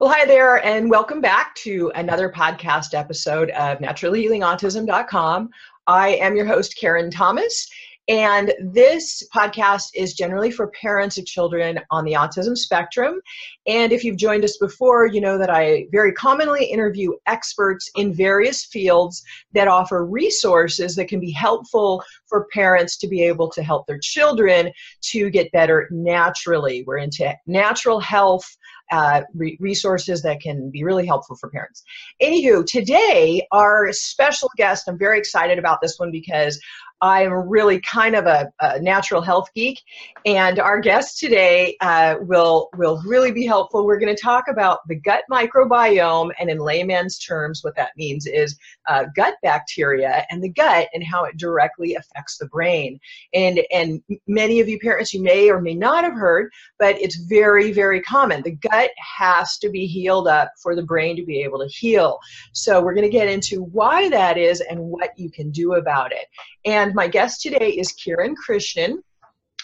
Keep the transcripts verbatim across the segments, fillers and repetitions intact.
Well, hi there, and welcome back to another podcast episode of naturally healing autism dot com. I am your host, Karen Thomas, and this podcast is generally for parents of children on the autism spectrum. And if you've joined us before, you know that I very commonly interview experts in various fields that offer resources that can be helpful for parents to be able to help their children to get better naturally. We're into natural health Uh, re resources that can be really helpful for parents. Anywho, today our special guest, I'm very excited about this one because I am really kind of a, a natural health geek, and our guest today uh, will, will really be helpful. We're going to talk about the gut microbiome, and in layman's terms what that means is uh, gut bacteria and the gut and how it directly affects the brain. And, and many of you parents, you may or may not have heard, but it's very, very common. The gut has to be healed up for the brain to be able to heal. So we're going to get into why that is and what you can do about it. And my guest today is Kieran Krishnan,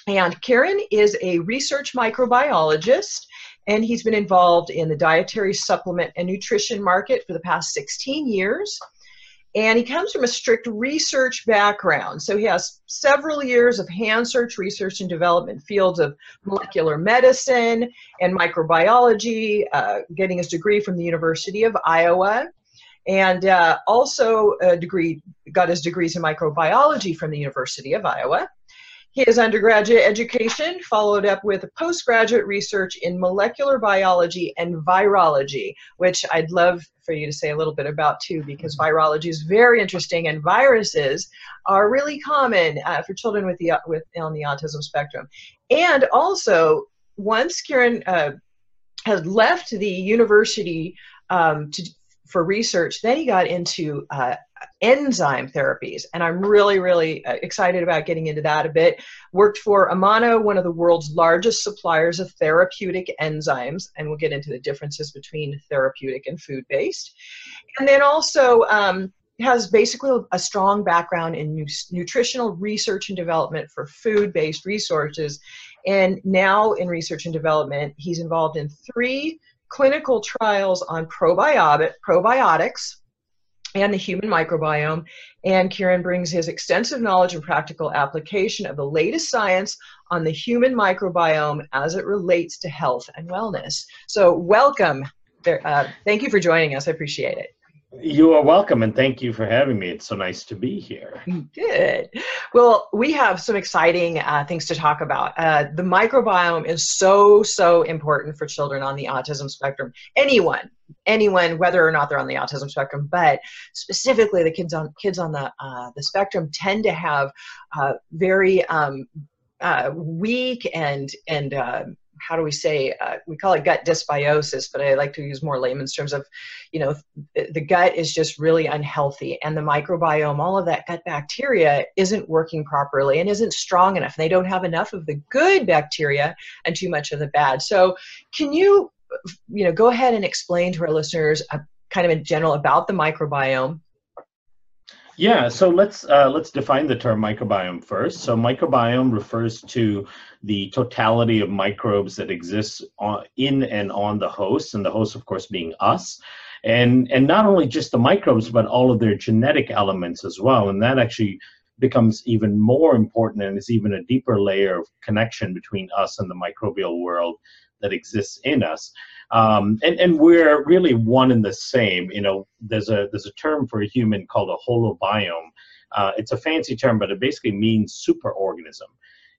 and Kieran is a research microbiologist, and he's been involved in the dietary supplement and nutrition market for the past sixteen years. And he comes from a strict research background, so he has several years of hand-search research and development fields of molecular medicine and microbiology, uh, getting his degree from the University of Iowa. And uh, also a degree, got his degrees in microbiology from the University of Iowa. His undergraduate education followed up with postgraduate research in molecular biology and virology, which I'd love for you to say a little bit about too, because virology is very interesting, and viruses are really common uh, for children with the, with, on the autism spectrum. And also, once Kieran uh, had left the university um, to for research, then he got into uh, enzyme therapies, and I'm really, really excited about getting into that a bit. Worked for Amano, one of the world's largest suppliers of therapeutic enzymes, and we'll get into the differences between therapeutic and food-based. And then also um, has basically a strong background in nu nutritional research and development for food-based resources, and now in research and development, he's involved in three clinical trials on probiotic, probiotics and the human microbiome. And Kieran brings his extensive knowledge and practical application of the latest science on the human microbiome as it relates to health and wellness. So welcome. Uh, thank you for joining us. I appreciate it. You are welcome, and thank you for having me. It's so nice to be here. Good. Well, we have some exciting uh, things to talk about. Uh, the microbiome is so, so important for children on the autism spectrum. Anyone, anyone, whether or not they're on the autism spectrum, but specifically the kids on kids on the uh, the spectrum tend to have uh, very um, uh, weak and and uh, how do we say, uh, we call it gut dysbiosis, but I like to use more layman's terms of, you know, th the gut is just really unhealthy, and the microbiome, all of that gut bacteria isn't working properly and isn't strong enough. They don't have enough of the good bacteria and too much of the bad. So can you, you know, go ahead and explain to our listeners uh, kind of in general about the microbiome? Yeah, so let's uh, let's define the term microbiome first. So microbiome refers to the totality of microbes that exists on, in and on the host, and the host, of course, being us. And, and not only just the microbes, but all of their genetic elements as well. And that actually becomes even more important, and is even a deeper layer of connection between us and the microbial world that exists in us. Um, and, and we're really one and the same. You know, there's a, there's a term for a human called a holobiome. Uh, it's a fancy term, but it basically means superorganism.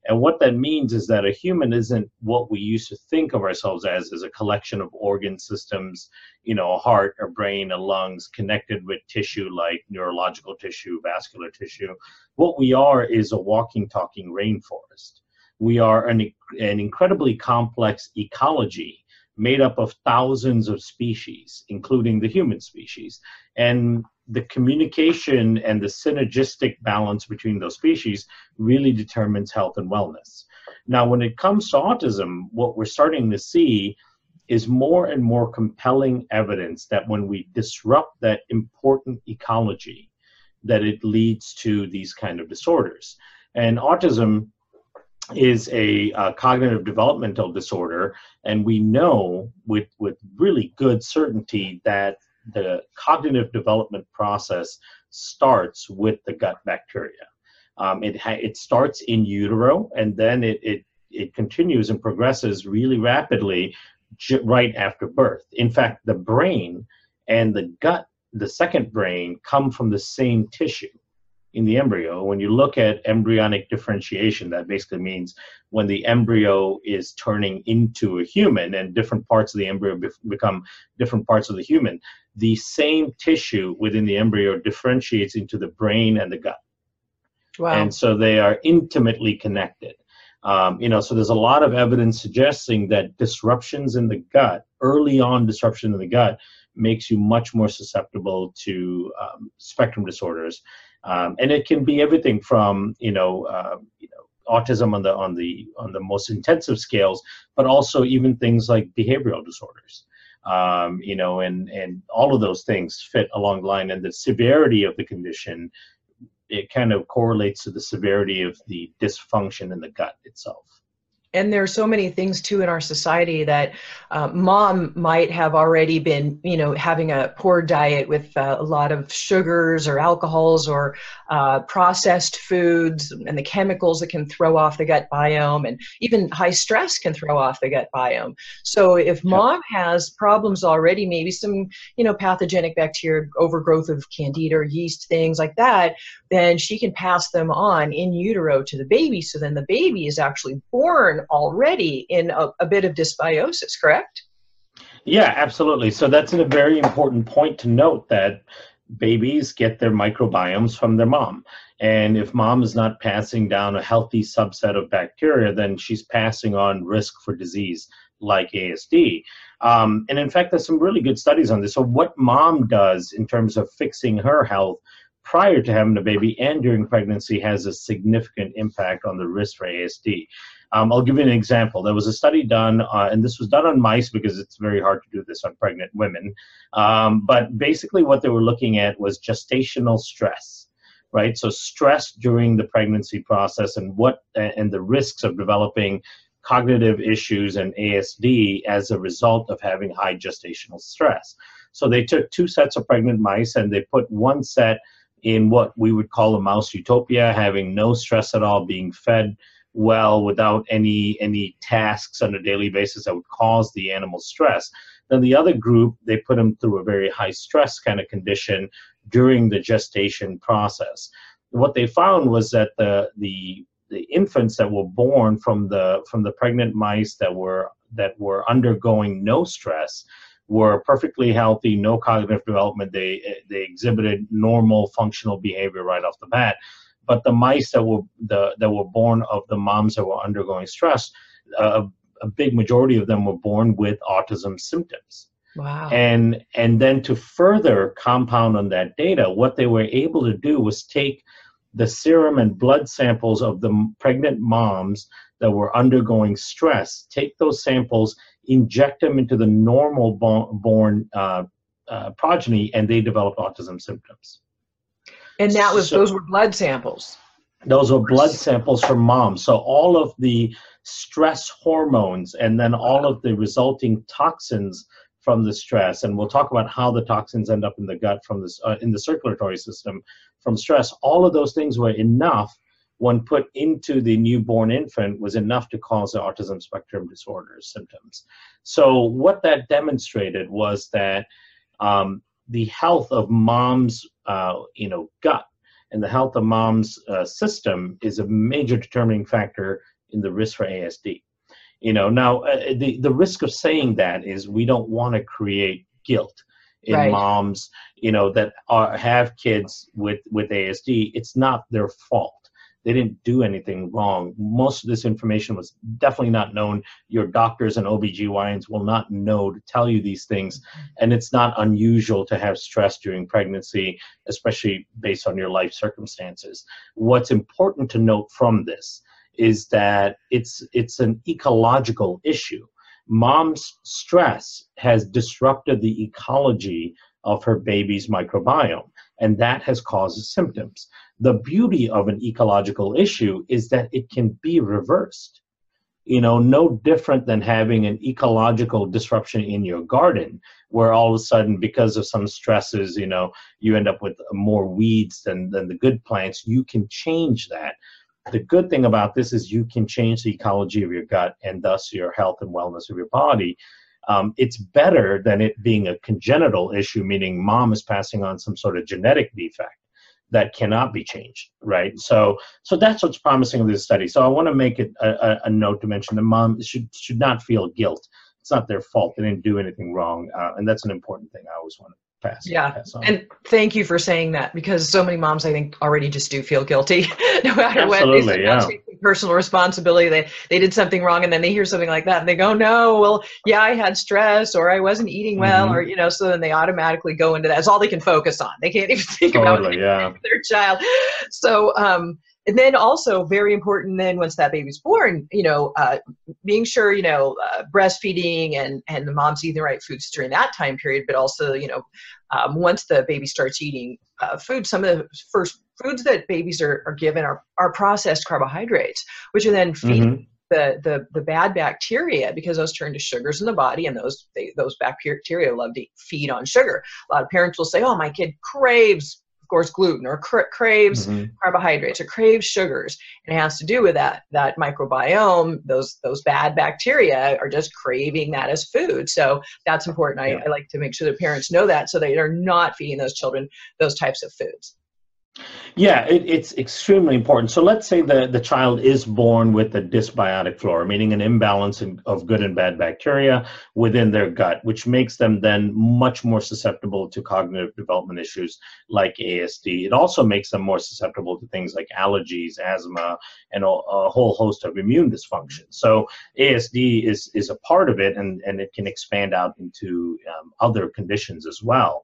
And what that means is that a human isn't what we used to think of ourselves as, as a collection of organ systems, you know, a heart, a brain, a lungs, connected with tissue like neurological tissue, vascular tissue. What we are is a walking, talking rainforest. We are an, an incredibly complex ecology made up of thousands of species, including the human species. And the communication and the synergistic balance between those species really determines health and wellness. Now, when it comes to autism, what we're starting to see is more and more compelling evidence that when we disrupt that important ecology, that it leads to these kind of disorders. And autism is a uh, cognitive developmental disorder, and we know with, with really good certainty that the cognitive development process starts with the gut bacteria. Um, it, ha it starts in utero, and then it, it, it continues and progresses really rapidly right after birth. In fact, the brain and the gut, the second brain, come from the same tissue in the embryo. When you look at embryonic differentiation, that basically means when the embryo is turning into a human and different parts of the embryo be become different parts of the human, the same tissue within the embryo differentiates into the brain and the gut. Wow. And so they are intimately connected. Um, you know, so there's a lot of evidence suggesting that disruptions in the gut, early on disruption in the gut, makes you much more susceptible to um, spectrum disorders. Um, and it can be everything from, you know, uh, you know, autism on the on the on the most intensive scales, but also even things like behavioral disorders, um, you know, and and all of those things fit along the line. And the severity of the condition, it kind of correlates to the severity of the dysfunction in the gut itself. And there are so many things too in our society that uh, mom might have already been, you know, having a poor diet with uh, a lot of sugars or alcohols or uh, processed foods and the chemicals that can throw off the gut biome, and even high stress can throw off the gut biome. So if mom has problems already, maybe some, you know, pathogenic bacteria, overgrowth of candida or yeast, things like that, then she can pass them on in utero to the baby. So then the baby is actually born already in a, a bit of dysbiosis, correct? Yeah, absolutely. So that's a very important point to note, that babies get their microbiomes from their mom. And if mom is not passing down a healthy subset of bacteria, then she's passing on risk for disease like A S D. Um, and in fact, there's some really good studies on this. So what mom does in terms of fixing her health prior to having a baby and during pregnancy has a significant impact on the risk for A S D. Um, I'll give you an example. There was a study done, uh, and this was done on mice because it's very hard to do this on pregnant women. Um, but basically what they were looking at was gestational stress, right? So stress during the pregnancy process, and what, and the risks of developing cognitive issues and A S D as a result of having high gestational stress. So they took two sets of pregnant mice, and they put one set in what we would call a mouse utopia, having no stress at all, being fed well without any any tasks on a daily basis that would cause the animal stress. Then the other group, they put them through a very high stress kind of condition during the gestation process. What they found was that the the the infants that were born from the from the pregnant mice that were that were undergoing no stress were perfectly healthy, no cognitive development. They they exhibited normal functional behavior right off the bat. But the mice that were the that were born of the moms that were undergoing stress, uh, a big majority of them were born with autism symptoms. Wow. And and then to further compound on that data, what they were able to do was take the serum and blood samples of the pregnant moms that were undergoing stress, take those samples, inject them into the normal born uh, uh, progeny, and they developed autism symptoms. And that was, so, those were blood samples. Those were blood samples from mom. So all of the stress hormones and then all of the resulting toxins from the stress, and we'll talk about how the toxins end up in the gut from this, uh, in the circulatory system from stress, all of those things were enough when put into the newborn infant was enough to cause the autism spectrum disorder symptoms. So what that demonstrated was that um, the health of mom's uh, you know, gut and the health of mom's uh, system is a major determining factor in the risk for A S D. You know, now uh, the, the risk of saying that is we don't want to create guilt in right. moms, you know, that are, have kids with, with A S D. It's not their fault. They didn't do anything wrong. Most of this information was definitely not known. Your doctors and O B G Y Ns will not know to tell you these things. And it's not unusual to have stress during pregnancy, especially based on your life circumstances. What's important to note from this is that it's, it's an ecological issue. Mom's stress has disrupted the ecology of her baby's microbiome. and that has caused symptoms. The beauty of an ecological issue is that it can be reversed. You know, no different than having an ecological disruption in your garden, where all of a sudden, because of some stresses, you know, you end up with more weeds than, than the good plants. You can change that. The good thing about this is you can change the ecology of your gut and thus your health and wellness of your body. Um, it's better than it being a congenital issue, meaning mom is passing on some sort of genetic defect that cannot be changed, right? So, so that's what's promising in this study. So I want to make it a, a, a note to mention that mom should should not feel guilt. It's not their fault. They didn't do anything wrong, uh, and that's an important thing I always want to pass. Yeah, pass on. And thank you for saying that, because so many moms, I think, already just do feel guilty, no matter what. Absolutely, yeah. Personal responsibility. They they did something wrong, and then they hear something like that, and they go, "No, well, yeah, I had stress, or I wasn't eating well, mm-hmm. or you know." So then they automatically go into that. It's all they can focus on. They can't even think totally, about yeah. their child. So, um, and then also very important. Then once that baby's born, you know, uh, being sure you know uh, breastfeeding and and the mom's eating the right foods during that time period, but also you know. Um, once the baby starts eating uh, food, some of the first foods that babies are, are given are, are processed carbohydrates, which are then feeding mm-hmm. the, the, the bad bacteria, because those turn to sugars in the body, and those they, those bacteria love to feed on sugar. A lot of parents will say, oh, my kid craves, of course, gluten, or cra craves mm-hmm. carbohydrates, or craves sugars. And it has to do with that, that microbiome. Those, those bad bacteria are just craving that as food. So that's important. I, yeah. I like to make sure that parents know that, so they are not feeding those children those types of foods. Yeah, it, it's extremely important. So let's say the, the child is born with a dysbiotic flora, meaning an imbalance in, of good and bad bacteria within their gut, which makes them then much more susceptible to cognitive development issues like A S D. It also makes them more susceptible to things like allergies, asthma, and a, a whole host of immune dysfunction. So A S D is, is a part of it, and, and it can expand out into um, other conditions as well.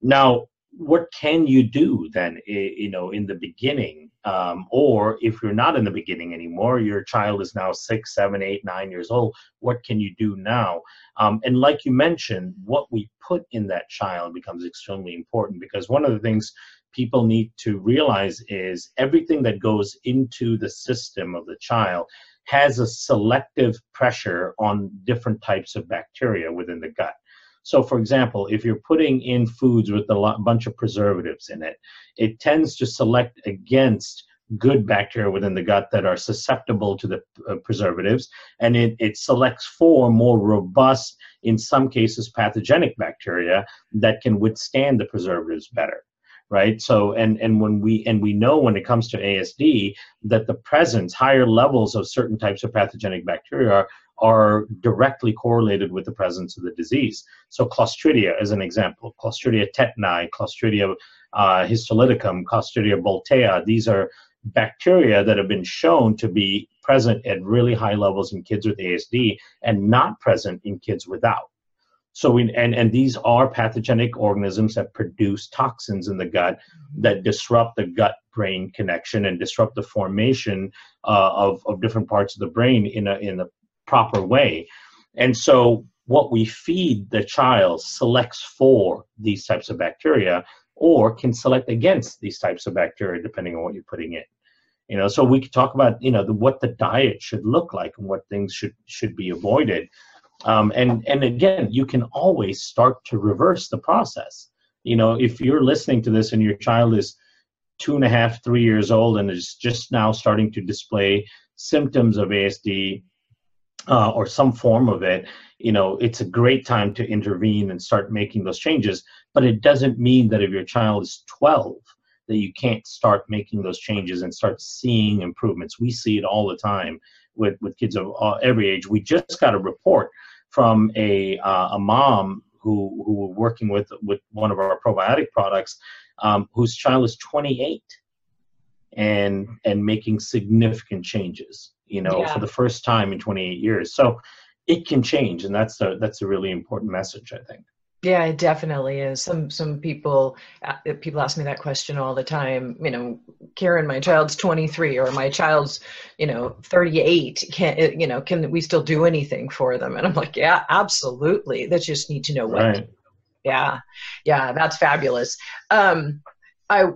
Now, what can you do then, you know, in the beginning, um, or if you're not in the beginning anymore, your child is now six, seven, eight, nine years old, what can you do now? Um, and like you mentioned, what we put in that child becomes extremely important, because one of the things people need to realize is everything that goes into the system of the child has a selective pressure on different types of bacteria within the gut. So, for example, if you're putting in foods with a bunch of preservatives in it, it tends to select against good bacteria within the gut that are susceptible to the uh, preservatives, and it, it selects for more robust, in some cases, pathogenic bacteria that can withstand the preservatives better. Right. So and and when we and we know when it comes to A S D that the presence, higher levels of certain types of pathogenic bacteria are, are directly correlated with the presence of the disease. So Clostridia is an example. Clostridia tetani, Clostridia uh, histolyticum, Clostridia bolteae. These are bacteria that have been shown to be present at really high levels in kids with A S D and not present in kids without. So we, and, and these are pathogenic organisms that produce toxins in the gut that disrupt the gut-brain connection and disrupt the formation uh, of, of different parts of the brain in a, in a proper way. And so what we feed the child selects for these types of bacteria, or can select against these types of bacteria, depending on what you're putting in. You know, so we could talk about, you know, the, what the diet should look like and what things should, should be avoided. Um, and, and again, you can always start to reverse the process. You know, if you're listening to this and your child is two and a half, three years old and is just now starting to display symptoms of A S D uh, or some form of it, you know, it's a great time to intervene and start making those changes. But it doesn't mean that if your child is twelve, that you can't start making those changes and start seeing improvements. We see it all the time with, with kids of all, every age. We just got a report from a, uh, a mom who, who were working with, with one of our probiotic products, um, whose child is twenty-eight and, and making significant changes, you know, yeah. for the first time in twenty-eight years. So it can change. And that's a, that's a really important message, I think. Yeah, it definitely is. Some some people uh, people ask me that question all the time. You know, Karen, my child's twenty-three, or my child's, you know, thirty-eight. Can you know? Can we still do anything for them? And I'm like, yeah, absolutely. They just need to know what. Right. Yeah, yeah, that's fabulous. Um, I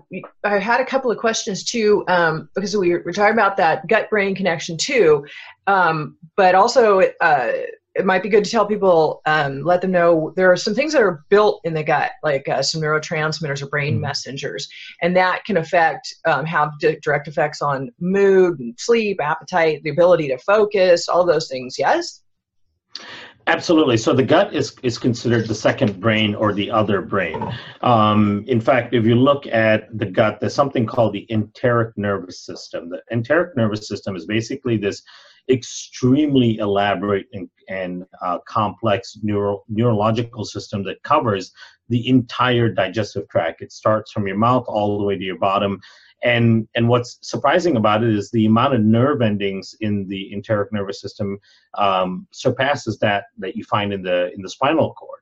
I had a couple of questions too, um, because we were talking about that gut-brain connection too, um, but also uh, it might be good to tell people, um, let them know there are some things that are built in the gut, like uh, some neurotransmitters or brain mm-hmm. messengers, and that can affect, um, have direct effects on mood, and sleep, appetite, the ability to focus, all those things, yes? Absolutely. So the gut is, is considered the second brain or the other brain. Um, in fact, if you look at the gut, there's something called the enteric nervous system. The enteric nervous system is basically this extremely elaborate and, and uh, complex neuro, neurological system that covers the entire digestive tract. It starts from your mouth all the way to your bottom. And and what's surprising about it is the amount of nerve endings in the enteric nervous system um, surpasses that that you find in the in the spinal cord.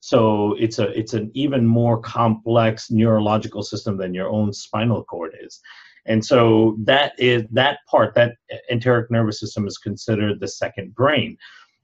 So it's a it's an even more complex neurological system than your own spinal cord is. And so that is that part, that enteric nervous system, is considered the second brain.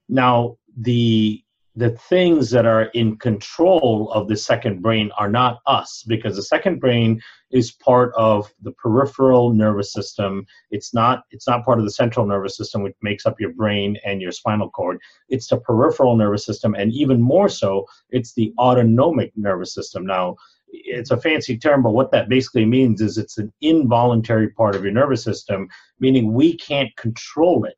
Now the the things that are in control of the second brain are not us, because the second brain is part of the peripheral nervous system. It's not, it's not part of the central nervous system, which makes up your brain and your spinal cord. It's the peripheral nervous system, and even more so, it's the autonomic nervous system. Now, it's a fancy term, but what that basically means is it's an involuntary part of your nervous system, meaning we can't control it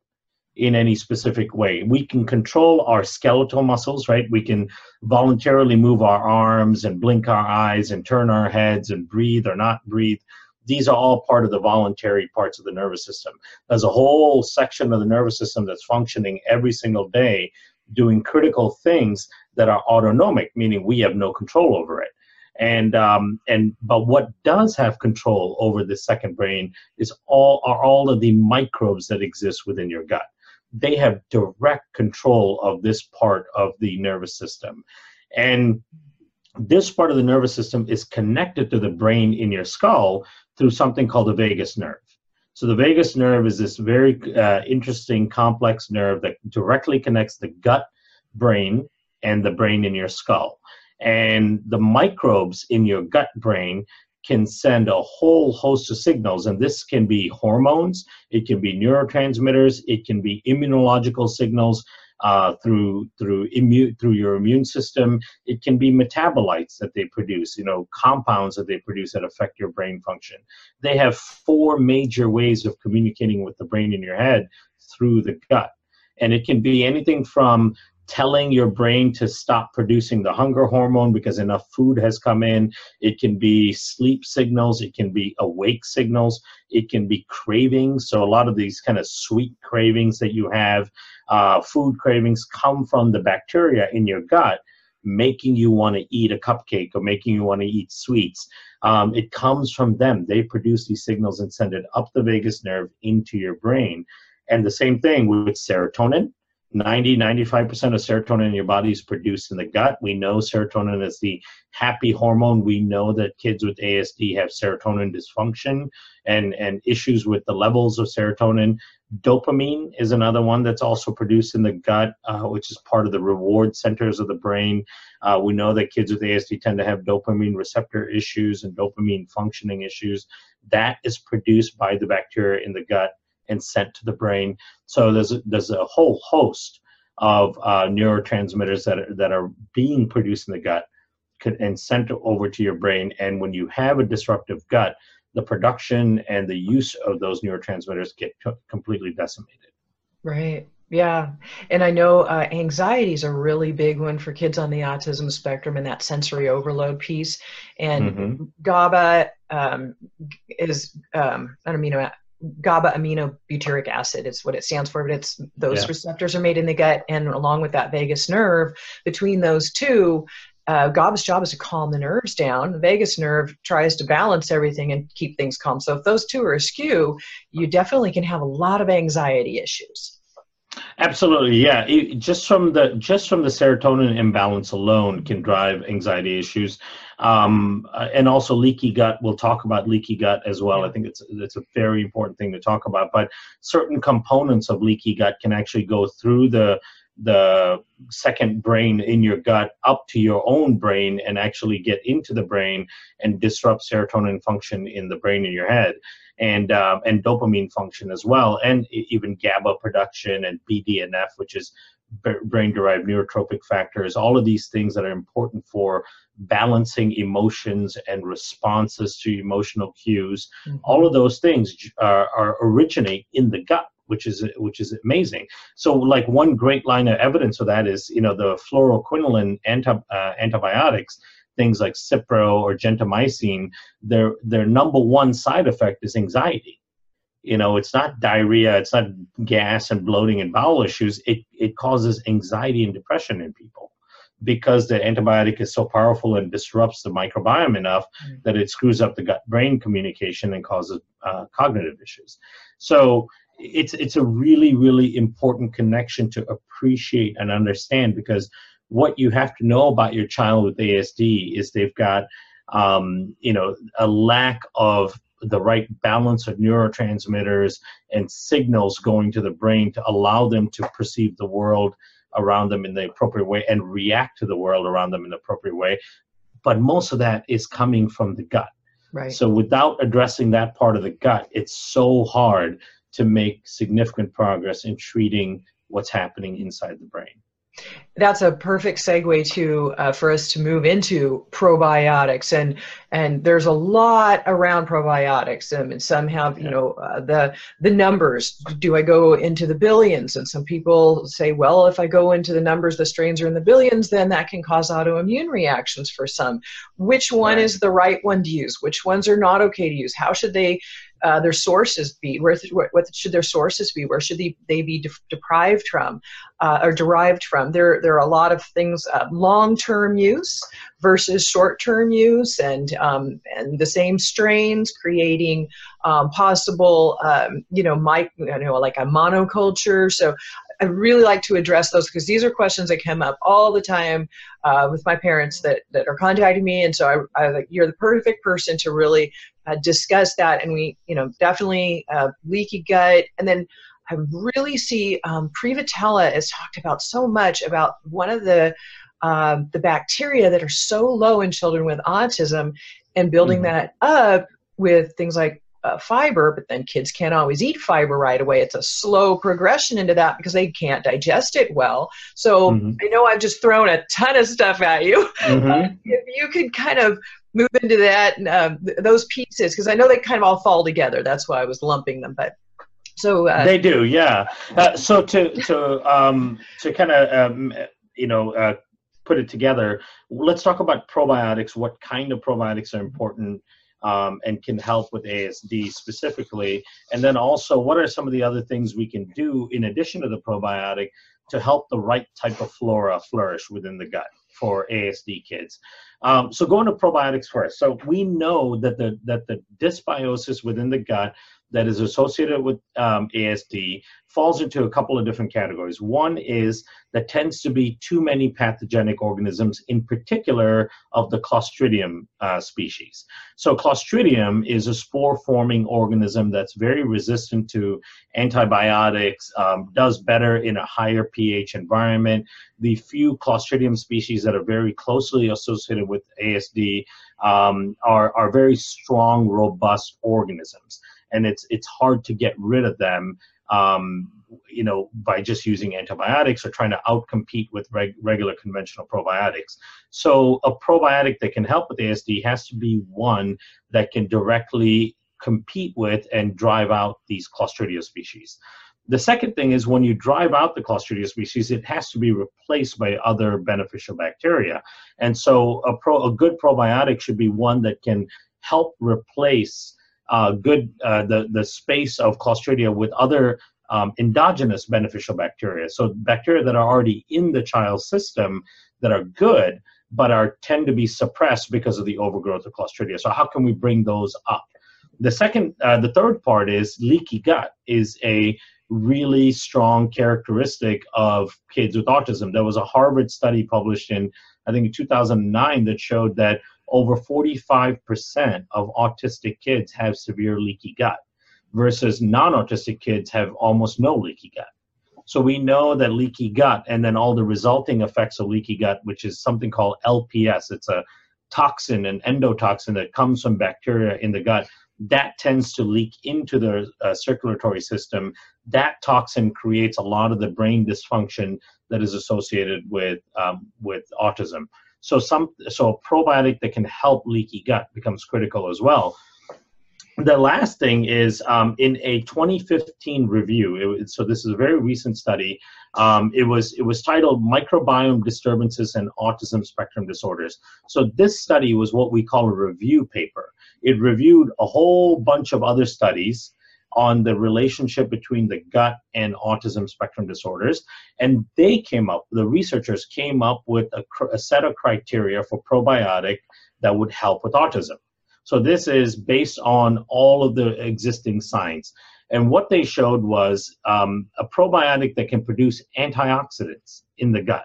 in any specific way. We can control our skeletal muscles, right? We can voluntarily move our arms and blink our eyes and turn our heads and breathe or not breathe. These are all part of the voluntary parts of the nervous system. There's a whole section of the nervous system that's functioning every single day, doing critical things that are autonomic, meaning we have no control over it. And um, and but what does have control over the second brain is all are all of the microbes that exist within your gut. They have direct control of this part of the nervous system. And this part of the nervous system is connected to the brain in your skull through something called the vagus nerve. So the vagus nerve is this very uh, interesting, complex nerve that directly connects the gut brain and the brain in your skull. And the microbes in your gut brain can send a whole host of signals, and this can be hormones, it can be neurotransmitters, it can be immunological signals uh, through through immune through your immune system. It can be metabolites that they produce, you know, compounds that they produce that affect your brain function. They have four major ways of communicating with the brain in your head through the gut, and it can be anything from telling your brain to stop producing the hunger hormone because enough food has come in. It can be sleep signals. It can be awake signals. It can be cravings. So a lot of these kind of sweet cravings that you have, uh, food cravings, come from the bacteria in your gut making you want to eat a cupcake or making you want to eat sweets. Um, it comes from them. They produce these signals and send it up the vagus nerve into your brain. And the same thing with serotonin. ninety, ninety-five percent of serotonin in your body is produced in the gut. We know serotonin is the happy hormone. We know that kids with A S D have serotonin dysfunction and, and issues with the levels of serotonin. Dopamine is another one that's also produced in the gut, uh, which is part of the reward centers of the brain. Uh, we know that kids with A S D tend to have dopamine receptor issues and dopamine functioning issues. That is produced by the bacteria in the gut and sent to the brain. So there's a, there's a whole host of uh, neurotransmitters that are, that are being produced in the gut and sent over to your brain. And when you have a disruptive gut, the production and the use of those neurotransmitters get completely decimated. Right. Yeah. And I know uh, anxiety is a really big one for kids on the autism spectrum, and that sensory overload piece. And mm-hmm. GABA um, is um, I don't mean about GABA amino butyric acid is what it stands for, but it's those yeah. receptors are made in the gut, and along with that vagus nerve. Between those two, uh, GABA's job is to calm the nerves down. The vagus nerve tries to balance everything and keep things calm. So if those two are askew, you definitely can have a lot of anxiety issues. Absolutely, yeah. It, just from the just from the serotonin imbalance alone can drive anxiety issues, um, and also leaky gut. We'll talk about leaky gut as well. Yeah. I think it's it's a very important thing to talk about. But certain components of leaky gut can actually go through the the second brain in your gut up to your own brain and actually get into the brain and disrupt serotonin function in the brain in your head, and um, and dopamine function as well, and even GABA production and B D N F, which is brain-derived neurotropic factors, all of these things that are important for balancing emotions and responses to emotional cues. Mm-hmm. All of those things are, are originate in the gut, which is which is amazing. So, like, one great line of evidence for that is, you know, the fluoroquinoline anti, uh, antibiotics, things like Cipro or gentamicin. Their their number one side effect is anxiety. You know, it's not diarrhea, it's not gas and bloating and bowel issues. It it causes anxiety and depression in people because the antibiotic is so powerful and disrupts the microbiome enough mm-hmm. that it screws up the gut-brain communication and causes uh, cognitive issues. So it's it's a really, really important connection to appreciate and understand, because what you have to know about your child with A S D is they've got, um, you know, a lack of the right balance of neurotransmitters and signals going to the brain to allow them to perceive the world around them in the appropriate way and react to the world around them in the appropriate way. But most of that is coming from the gut. Right. So without addressing that part of the gut, it's so hard to make significant progress in treating what's happening inside the brain. That's a perfect segue to uh, for us to move into probiotics, and and there's a lot around probiotics, um, and some have, you know, uh, the the numbers. Do I go into the billions? And some people say, well, if I go into the numbers, the strains are in the billions, then that can cause autoimmune reactions for some. Which one is the right one to use? Which ones are not okay to use? How should they? Uh, their sources be? Where th what should their sources be? Where should they, they be de deprived from uh, or derived from? There, there are a lot of things, uh, long-term use versus short-term use, and um, and the same strains creating um, possible, um, you know, my, you know, like a monoculture. So I really like to address those, because these are questions that come up all the time uh, with my parents that, that are contacting me. And so I, I like, you're the perfect person to really uh, discuss that. And we, you know, definitely uh, leaky gut. And then I really see um, Prevotella has talked about so much about one of the, um, the bacteria that are so low in children with autism, and building mm-hmm. that up with things like Uh, fiber, but then kids can't always eat fiber right away. It's a slow progression into that because they can't digest it well. So mm-hmm. I know I've just thrown a ton of stuff at you. Mm-hmm. uh, if you could kind of move into that, and, uh, th those pieces, because I know they kind of all fall together. That's why I was lumping them, but so uh, they do, yeah. Uh, so to to um, to kind of um, you know uh, put it together, let's talk about probiotics. What kind of probiotics are important? Um, and can help with A S D specifically. And then also, what are some of the other things we can do in addition to the probiotic to help the right type of flora flourish within the gut for A S D kids? Um, so going to probiotics first. So we know that the, that the dysbiosis within the gut that is associated with um, A S D falls into a couple of different categories. One is that tends to be too many pathogenic organisms, in particular of the Clostridium uh, species. So Clostridium is a spore-forming organism that's very resistant to antibiotics, um, does better in a higher pH environment. The few Clostridium species that are very closely associated with A S D um, are, are very strong, robust organisms. And it's it's hard to get rid of them, um, you know, by just using antibiotics or trying to outcompete with reg regular conventional probiotics. So a probiotic that can help with A S D has to be one that can directly compete with and drive out these Clostridia species. The second thing is, when you drive out the Clostridia species, it has to be replaced by other beneficial bacteria. And so a pro a good probiotic should be one that can help replace Uh, good uh, the the space of Clostridia with other um, endogenous beneficial bacteria. So bacteria that are already in the child's system that are good, but are tend to be suppressed because of the overgrowth of Clostridia. So how can we bring those up? The second, uh, the third part is leaky gut is a really strong characteristic of kids with autism. There was a Harvard study published in, I think, in two thousand nine that showed that over forty-five percent of autistic kids have severe leaky gut versus non-autistic kids have almost no leaky gut. So we know that leaky gut and then all the resulting effects of leaky gut, which is something called L P S. It's a toxin, an endotoxin that comes from bacteria in the gut. That tends to leak into the uh, circulatory system. That toxin creates a lot of the brain dysfunction that is associated with um, with autism. So some so a probiotic that can help leaky gut becomes critical as well. The last thing is um, in a twenty fifteen review. It, so this is a very recent study. Um, it was it was titled "Microbiome Disturbances and Autism Spectrum Disorders." So this study was what we call a review paper. It reviewed a whole bunch of other studies on the relationship between the gut and autism spectrum disorders, and they came up, the researchers came up with a, a set of criteria for probiotic that would help with autism. So this is based on all of the existing science. And what they showed was um, a probiotic that can produce antioxidants in the gut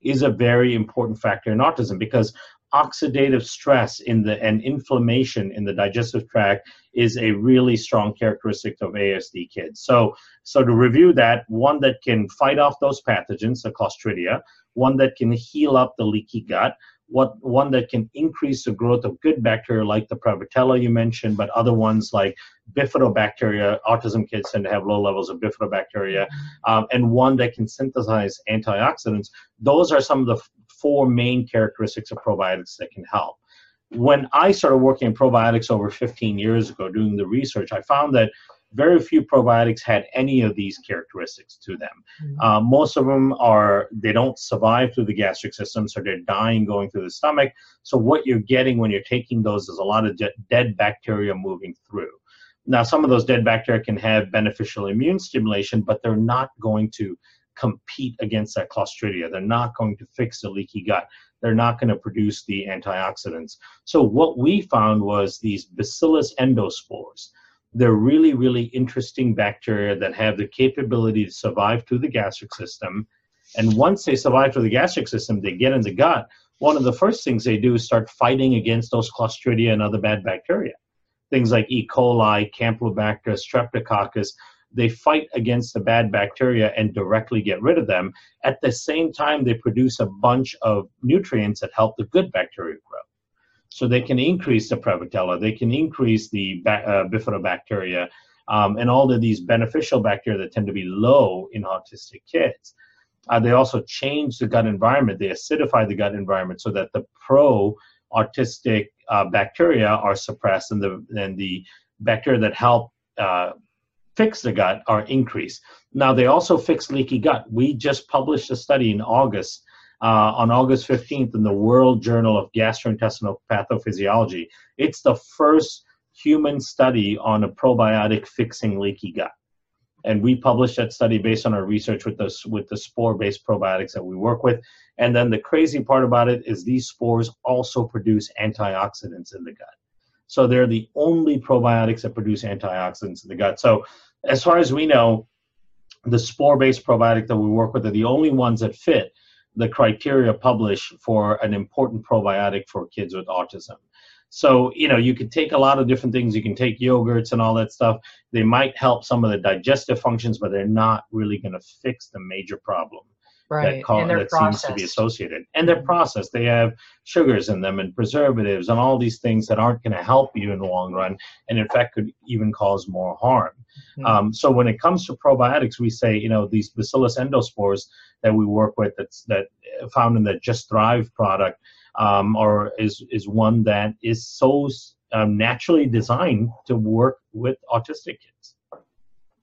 is a very important factor in autism, because oxidative stress in the and inflammation in the digestive tract is a really strong characteristic of A S D kids. So, so to review that, one that can fight off those pathogens, the Clostridia, one that can heal up the leaky gut, what one that can increase the growth of good bacteria like the Prevotella you mentioned, but other ones like bifidobacteria. Autism kids tend to have low levels of bifidobacteria, um, and one that can synthesize antioxidants. Those are some of the four main characteristics of probiotics that can help. When I started working in probiotics over fifteen years ago doing the research, I found that very few probiotics had any of these characteristics to them. Mm-hmm. Uh, most of them are, they don't survive through the gastric system, so they're dying going through the stomach. So what you're getting when you're taking those is a lot of de- dead bacteria moving through. Now, some of those dead bacteria can have beneficial immune stimulation, but they're not going to compete against that Clostridia. They're not going to fix the leaky gut. They're not going to produce the antioxidants. So what we found was these Bacillus endospores. They're really, really interesting bacteria that have the capability to survive through the gastric system. And once they survive through the gastric system, they get in the gut. One of the first things they do is start fighting against those Clostridia and other bad bacteria. Things like E. coli, Campylobacter, Streptococcus. They fight against the bad bacteria and directly get rid of them. At the same time, they produce a bunch of nutrients that help the good bacteria grow. So they can increase the Prevotella, they can increase the uh, bifidobacteria, um, and all of these beneficial bacteria that tend to be low in autistic kids. Uh, they also change the gut environment. They acidify the gut environment so that the pro-autistic uh, bacteria are suppressed, and the, and the bacteria that help uh, fix the gut are increased. Now, they also fix leaky gut. We just published a study in August, uh, on August fifteenth in the World Journal of Gastrointestinal Pathophysiology. It's the first human study on a probiotic fixing leaky gut. And we published that study based on our research with the, with the spore-based probiotics that we work with. And then the crazy part about it is these spores also produce antioxidants in the gut. So they're the only probiotics that produce antioxidants in the gut. So as far as we know, the spore-based probiotic that we work with are the only ones that fit the criteria published for an important probiotic for kids with autism. So, you know, you could take a lot of different things. You can take yogurts and all that stuff. They might help some of the digestive functions, but they're not really going to fix the major problem. Right. That, call, that seems to be associated. And they're processed. They have sugars in them and preservatives and all these things that aren't going to help you in the long run, and in fact could even cause more harm. Mm-hmm. Um, so when it comes to probiotics, we say, you know, these Bacillus endospores that we work with, that's that found in the Just Thrive product, um, or is, is one that is so um, naturally designed to work with autistic kids.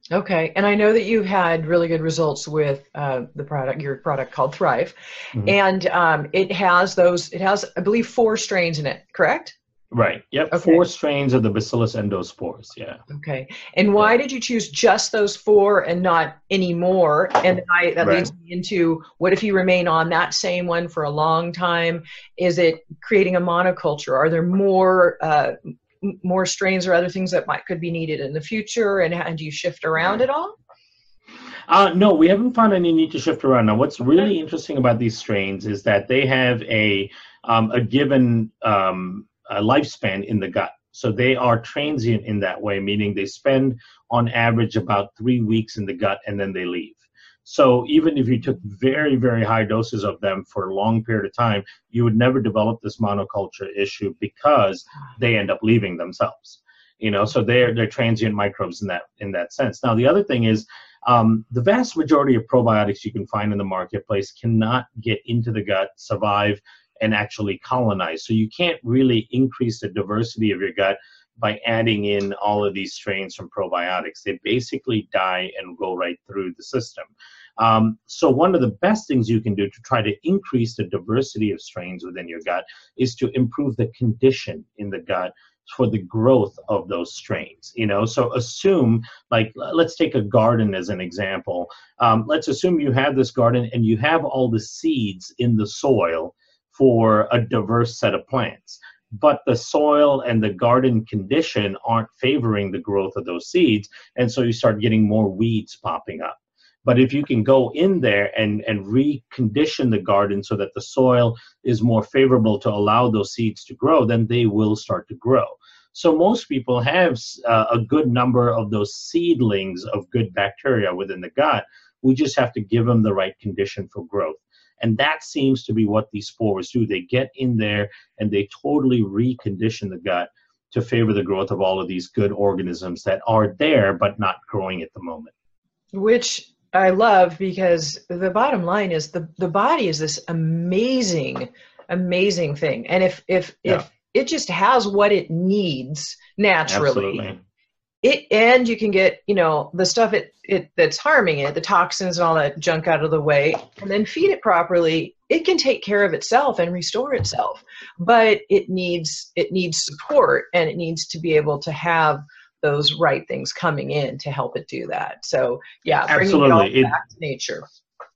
Okay, and I know that you had really good results with uh, the product, your product called Thrive, mm-hmm. and um, it has those, it has, I believe, four strains in it, correct? Right, yep, okay. Four strains of the Bacillus endospores, yeah. Okay, and why yeah. did you choose just those four and not any more? And I, that right. leads me into, what if you remain on that same one for a long time? Is it creating a monoculture? Are there more uh, more strains or other things that might could be needed in the future, and, and do you shift around at all? Uh, no, we haven't found any need to shift around. Now, what's really interesting about these strains is that they have a, um, a given um, a lifespan in the gut. So they are transient in that way, meaning they spend on average about three weeks in the gut and then they leave. So even if you took very, very high doses of them for a long period of time, you would never develop this monoculture issue because they end up leaving themselves. You know, so they're they're transient microbes in that in that sense. Now, the other thing is, um, the vast majority of probiotics you can find in the marketplace cannot get into the gut, survive, and actually colonize. So you can't really increase the diversity of your gut by adding in all of these strains from probiotics. They basically die and go right through the system. Um, so one of the best things you can do to try to increase the diversity of strains within your gut is to improve the condition in the gut for the growth of those strains, you know? So assume, like, let's take a garden as an example. Um, let's assume you have this garden and you have all the seeds in the soil for a diverse set of plants, but the soil and the garden condition aren't favoring the growth of those seeds, and so you start getting more weeds popping up. But if you can go in there and, and recondition the garden so that the soil is more favorable to allow those seeds to grow, then they will start to grow. So most people have uh, a good number of those seedlings of good bacteria within the gut. We just have to give them the right condition for growth. And that seems to be what these spores do. They get in there and they totally recondition the gut to favor the growth of all of these good organisms that are there but not growing at the moment. Which I love, because the bottom line is the, the body is this amazing, amazing thing. And if, if, yeah. if it just has what it needs naturally, Absolutely. It, and you can get, you know, the stuff it, it that's harming it, the toxins and all that junk out of the way, and then feed it properly, it can take care of itself and restore itself. But it needs, it needs support, and it needs to be able to have those right things coming in to help it do that. So yeah, Absolutely. Bringing it all back to nature.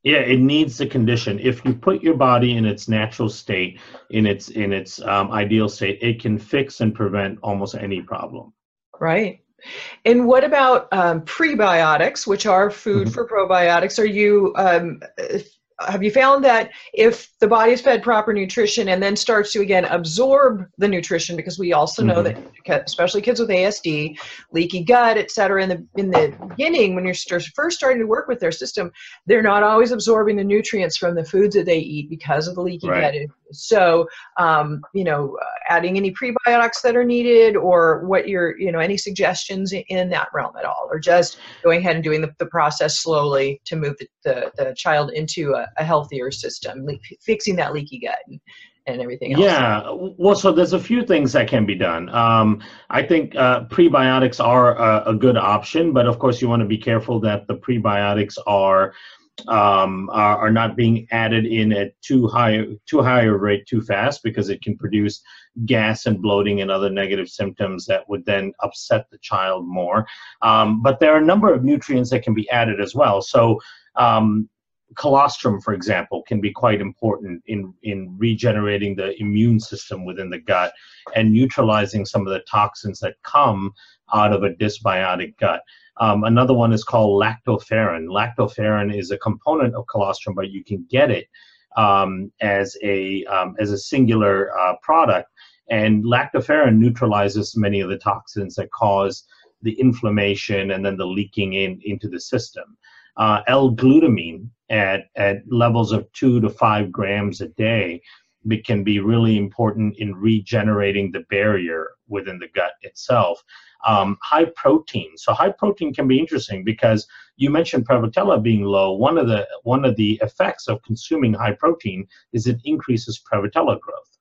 Yeah, it needs the condition. If you put your body in its natural state, in its, in its um, ideal state, it can fix and prevent almost any problem. Right. And what about um, prebiotics, which are food for probiotics? Are you, um, have you found that if the body is fed proper nutrition and then starts to, again, absorb the nutrition, because we also know mm-hmm. that especially kids with A S D, leaky gut, et cetera, in the, in the beginning, when you're first starting to work with their system, they're not always absorbing the nutrients from the foods that they eat because of the leaky right. gut. So, um, you know, adding any prebiotics that are needed, or what your, you know, any suggestions in that realm at all, or just going ahead and doing the, the process slowly to move the, the, the child into a, a healthier system, like fixing that leaky gut and, and everything else. Yeah. Well, so there's a few things that can be done. Um, I think uh, prebiotics are a, a good option, but of course you want to be careful that the prebiotics are Um, are, are not being added in at too high, too high a rate too fast, because it can produce gas and bloating and other negative symptoms that would then upset the child more. Um, but there are a number of nutrients that can be added as well. So um, colostrum, for example, can be quite important in, in regenerating the immune system within the gut and neutralizing some of the toxins that come out of a dysbiotic gut. Um, another one is called lactoferrin. Lactoferrin is a component of colostrum, but you can get it um, as a um, as a singular uh, product. And lactoferrin neutralizes many of the toxins that cause the inflammation and then the leaking in into the system. Uh, L-glutamine at at levels of two to five grams a day, it can be really important in regenerating the barrier within the gut itself. Um, high protein. So high protein can be interesting, because you mentioned Prevotella being low. One of the one of the effects of consuming high protein is it increases Prevotella growth.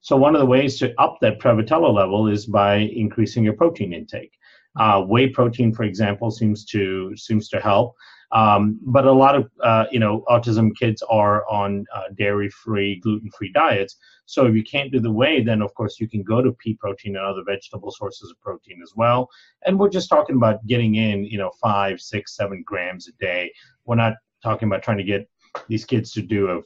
So one of the ways to up that Prevotella level is by increasing your protein intake. Uh, whey protein, for example, seems to seems to help. Um, but a lot of uh, you know autism kids are on uh, dairy-free, gluten-free diets. So if you can't do the whey, then of course you can go to pea protein and other vegetable sources of protein as well. And we're just talking about getting in you know five, six, seven grams a day. We're not talking about trying to get these kids to do a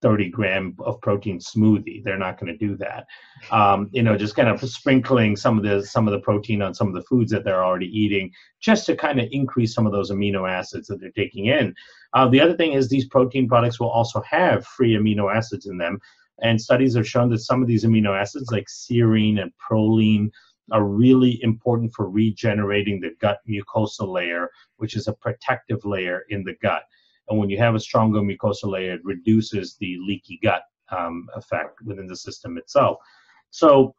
thirty gram of protein smoothie. They're not going to do that. Um, you know, just kind of sprinkling some of the some of the protein on some of the foods that they're already eating, just to kind of increase some of those amino acids that they're taking in. Uh, the other thing is these protein products will also have free amino acids in them, and studies have shown that some of these amino acids, like serine and proline, are really important for regenerating the gut mucosal layer, which is a protective layer in the gut. And when you have a stronger mucosal layer, it reduces the leaky gut um, effect within the system itself. So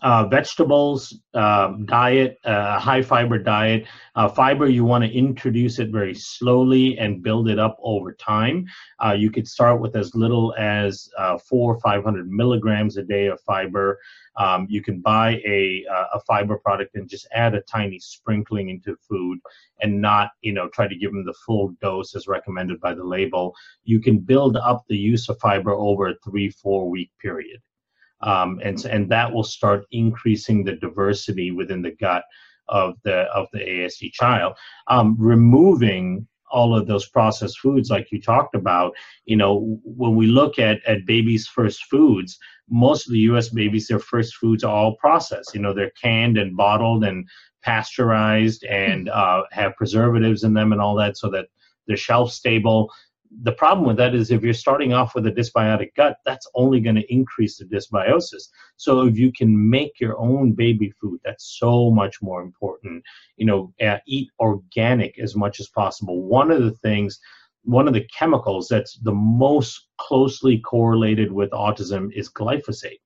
uh, vegetables, uh, diet, a uh, high fiber diet, uh, fiber, you want to introduce it very slowly and build it up over time. Uh, you could start with as little as uh, four or five hundred milligrams a day of fiber. Um, you can buy a, a fiber product and just add a tiny sprinkling into food and not, you know, try to give them the full dose as recommended by the label. You can build up the use of fiber over a three, four week period. Um, and, and that will start increasing the diversity within the gut of the, of the A S D child. Um, removing all of those processed foods like you talked about, you know, when we look at, at babies' first foods, most of the U S babies, their first foods are all processed. You know, they're canned and bottled and pasteurized and uh, have preservatives in them and all that so that they're shelf stable. The problem with that is if you're starting off with a dysbiotic gut, that's only going to increase the dysbiosis. So if you can make your own baby food, that's so much more important. You know, uh, eat organic as much as possible. One of the things, one of the chemicals that's the most closely correlated with autism is glyphosate.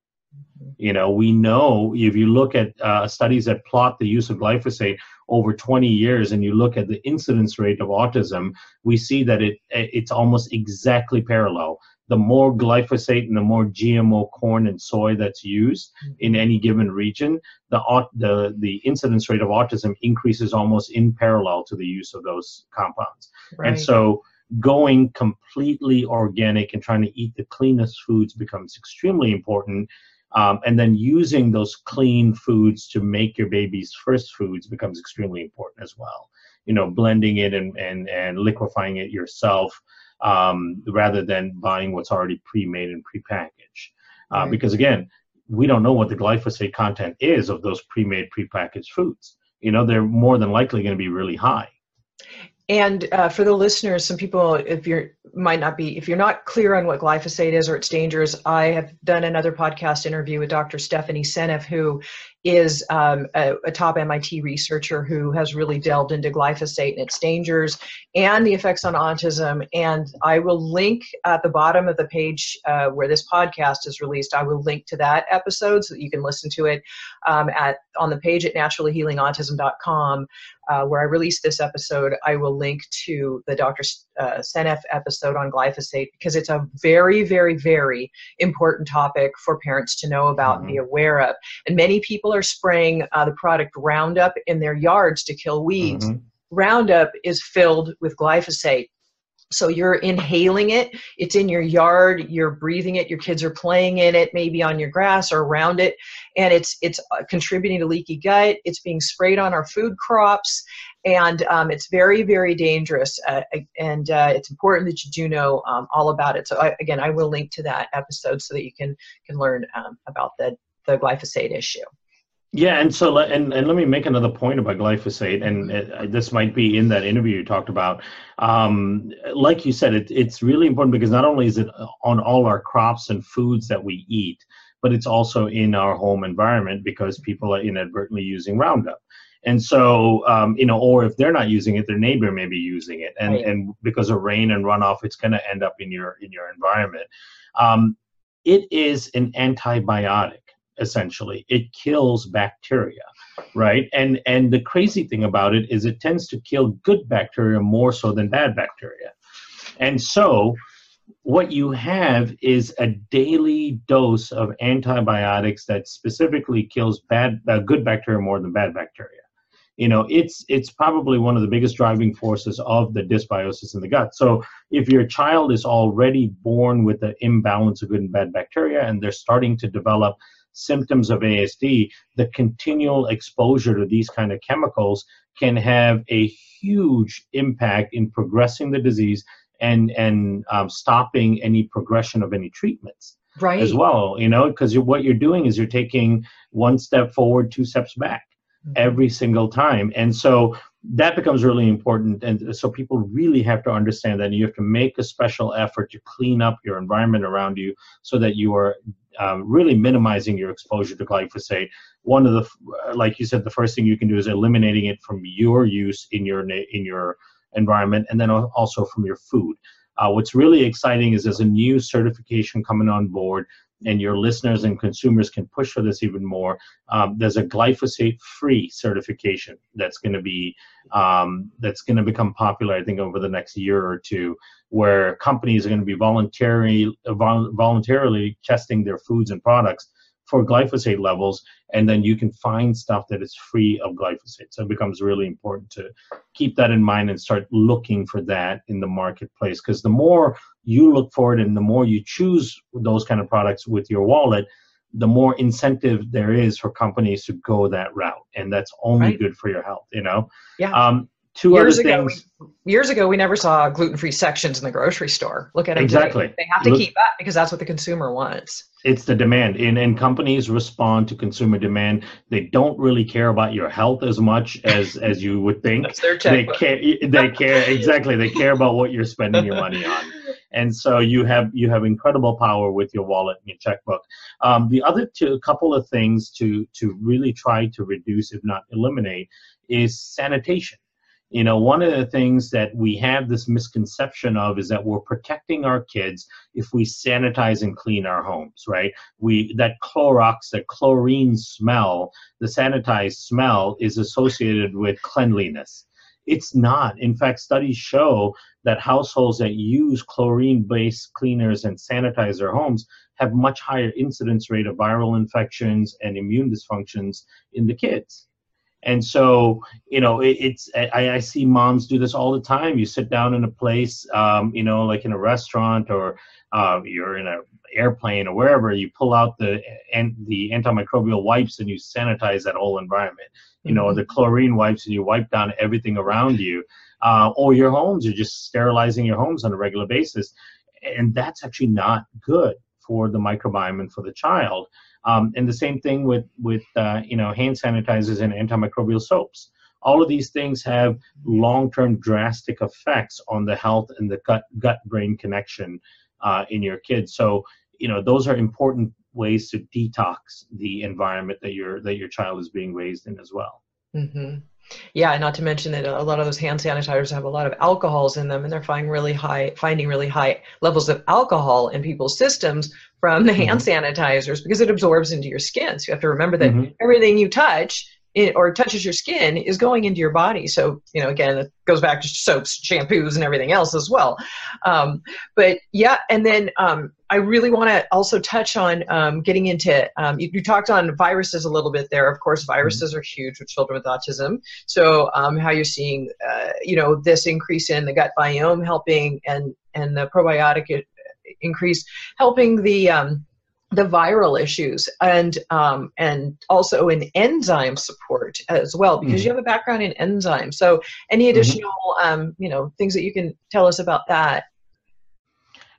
You know, we know if you look at uh, studies that plot the use of glyphosate over twenty years and you look at the incidence rate of autism, we see that it it's almost exactly parallel. The more glyphosate and the more G M O corn and soy that's used in any given region, the the the incidence rate of autism increases almost in parallel to the use of those compounds. Right. And so going completely organic and trying to eat the cleanest foods becomes extremely important. Um, and then using those clean foods to make your baby's first foods becomes extremely important as well. You know, blending it and, and, and liquefying it yourself um, rather than buying what's already pre-made and pre-packaged. Uh, right. Because again, we don't know what the glyphosate content is of those pre-made, pre-packaged foods. You know, they're more than likely going to be really high. And uh, for the listeners, some people, if you're might not be, if you're not clear on what glyphosate is or its dangers, I have done another podcast interview with Doctor Stephanie Seneff, who is um, a, a top M I T researcher who has really delved into glyphosate and its dangers and the effects on autism. And I will link at the bottom of the page uh, where this podcast is released. I will link to that episode so that you can listen to it um, at on the page at naturally healing autism dot com. Uh, where I released this episode, I will link to the Doctor Uh, Seneff episode on glyphosate because it's a very, very, very important topic for parents to know about mm-hmm. and be aware of. And many people are spraying uh, the product Roundup in their yards to kill weeds. Mm-hmm. Roundup is filled with glyphosate. So you're inhaling it, it's in your yard, you're breathing it, your kids are playing in it, maybe on your grass or around it, and it's it's contributing to leaky gut, it's being sprayed on our food crops, and um, it's very, very dangerous, uh, and uh, it's important that you do know um, all about it. So I, again, I will link to that episode so that you can, can learn um, about the, the glyphosate issue. Yeah, and so and, and let me make another point about glyphosate, and uh, this might be in that interview you talked about. Um, like you said, it, it's really important because not only is it on all our crops and foods that we eat, but it's also in our home environment because people are inadvertently using Roundup. And so, um, you know, or if they're not using it, their neighbor may be using it, and, right. and because of rain and runoff, it's going to end up in your in your environment. Um, it is an antibiotic. Essentially, it kills bacteria, right? And and the crazy thing about it is it tends to kill good bacteria more so than bad bacteria. And so what you have is a daily dose of antibiotics that specifically kills bad uh, good bacteria more than bad bacteria. You know, it's it's probably one of the biggest driving forces of the dysbiosis in the gut. So if your child is already born with an imbalance of good and bad bacteria and they're starting to develop symptoms of A S D, the continual exposure to these kind of chemicals can have a huge impact in progressing the disease and and um, stopping any progression of any treatments right. as well. You know, because what you're doing is you're taking one step forward, two steps back mm-hmm. every single time. And so that becomes really important. And so people really have to understand that you have to make a special effort to clean up your environment around you so that you are Uh, really minimizing your exposure to glyphosate. One of the, like you said, the first thing you can do is eliminating it from your use in your in your environment, and then also from your food. Uh, what's really exciting is there's a new certification coming on board, and your listeners and consumers can push for this even more. Um, there's a glyphosate-free certification that's going to be um, that's going to become popular, I think, over the next year or two, where companies are going to be voluntarily vol- voluntarily testing their foods and products for glyphosate levels, and then you can find stuff that is free of glyphosate. So it becomes really important to keep that in mind and start looking for that in the marketplace, because the more you look for it and the more you choose those kind of products with your wallet, the more incentive there is for companies to go that route. And that's only right. good for your health, you know? Yeah. Um, two years other ago, things. We, years ago, we never saw gluten-free sections in the grocery store. Look at it. Exactly. Today. They have to look, keep that because that's what the consumer wants. It's the demand, and, and companies respond to consumer demand. They don't really care about your health as much as, as you would think. That's their checkbook. They care, they care exactly. They care about what you're spending your money on, and so you have you have incredible power with your wallet and your checkbook. Um, the other two, couple of things to to really try to reduce, if not eliminate, is sanitation. You know, one of the things that we have this misconception of is that we're protecting our kids if we sanitize and clean our homes, right? We that Clorox, that chlorine smell, the sanitized smell is associated with cleanliness. It's not. In fact, studies show that households that use chlorine-based cleaners and sanitize their homes have much higher incidence rate of viral infections and immune dysfunctions in the kids. And so, you know, it, it's, I, I see moms do this all the time. You sit down in a place, um, you know, like in a restaurant or uh, you're in an airplane or wherever, you pull out the and the antimicrobial wipes and you sanitize that whole environment, you know, mm-hmm. the chlorine wipes, and you wipe down everything around you, uh, or your homes, you're just sterilizing your homes on a regular basis. And that's actually not good for the microbiome and for the child. Um, and the same thing with, with uh, you know, hand sanitizers and antimicrobial soaps. All of these things have long-term drastic effects on the health and the gut, gut-brain connection uh, in your kids. So, you know, those are important ways to detox the environment that your that your child is being raised in as well. Mm-hmm. Yeah, not to mention that a lot of those hand sanitizers have a lot of alcohols in them, and they're finding really high, finding really high levels of alcohol in people's systems from the hand mm-hmm. sanitizers because it absorbs into your skin. So you have to remember that mm-hmm. everything you touch in, or touches your skin is going into your body. So, you know, again, it goes back to soaps, shampoos, and everything else as well. Um, but yeah, and then um, I really want to also touch on um, getting into, um, you, you talked on viruses a little bit there. Of course, viruses mm-hmm. are huge with children with autism. So um, how you're seeing, uh, you know, this increase in the gut biome helping and, and the probiotic increase helping the um, the viral issues, and um, and also in enzyme support as well, because mm-hmm. you have a background in enzymes. So any additional mm-hmm. um, you know, things that you can tell us about that?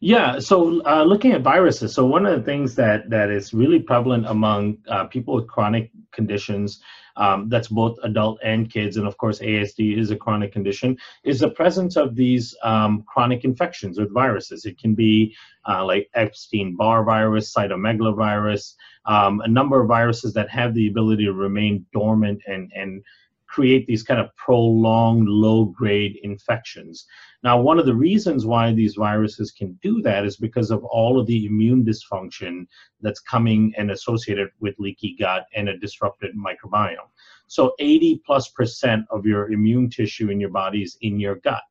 Yeah, so uh, looking at viruses, so one of the things that, that is really prevalent among uh, people with chronic conditions, um, that's both adult and kids, and of course A S D is a chronic condition, is the presence of these um, chronic infections with viruses. It can be uh, like Epstein-Barr virus, cytomegalovirus, um, a number of viruses that have the ability to remain dormant and and create these kind of prolonged low-grade infections. Now, one of the reasons why these viruses can do that is because of all of the immune dysfunction that's coming and associated with leaky gut and a disrupted microbiome. So eighty plus percent of your immune tissue in your body is in your gut.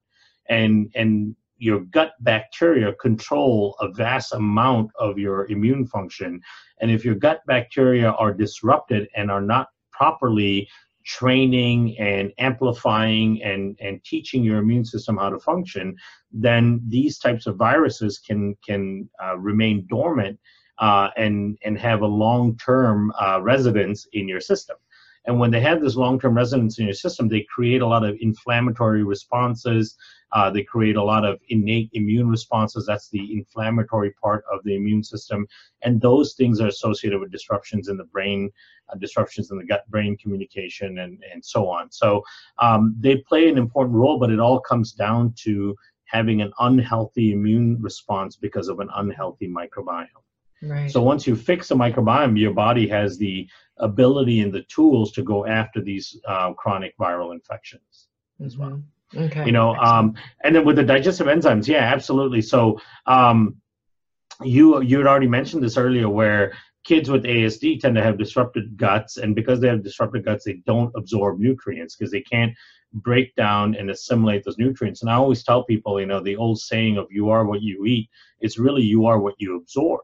And, and your gut bacteria control a vast amount of your immune function. And if your gut bacteria are disrupted and are not properly training and amplifying and, and teaching your immune system how to function, then these types of viruses can can uh, remain dormant uh, and, and have a long-term uh, residence in your system. And when they have this long-term residence in your system, they create a lot of inflammatory responses. Uh, they create a lot of innate immune responses. That's the inflammatory part of the immune system. And those things are associated with disruptions in the brain, uh, disruptions in the gut-brain communication, and, and so on. So um, they play an important role, but it all comes down to having an unhealthy immune response because of an unhealthy microbiome. Right. So once you fix the microbiome, your body has the ability and the tools to go after these uh, chronic viral infections mm-hmm. as well. Okay. You know, um, and then with the digestive enzymes, yeah, absolutely. So um, you you had already mentioned this earlier, where kids with A S D tend to have disrupted guts, and because they have disrupted guts, they don't absorb nutrients because they can't break down and assimilate those nutrients. And I always tell people, you know, the old saying of "you are what you eat," it's really you are what you absorb.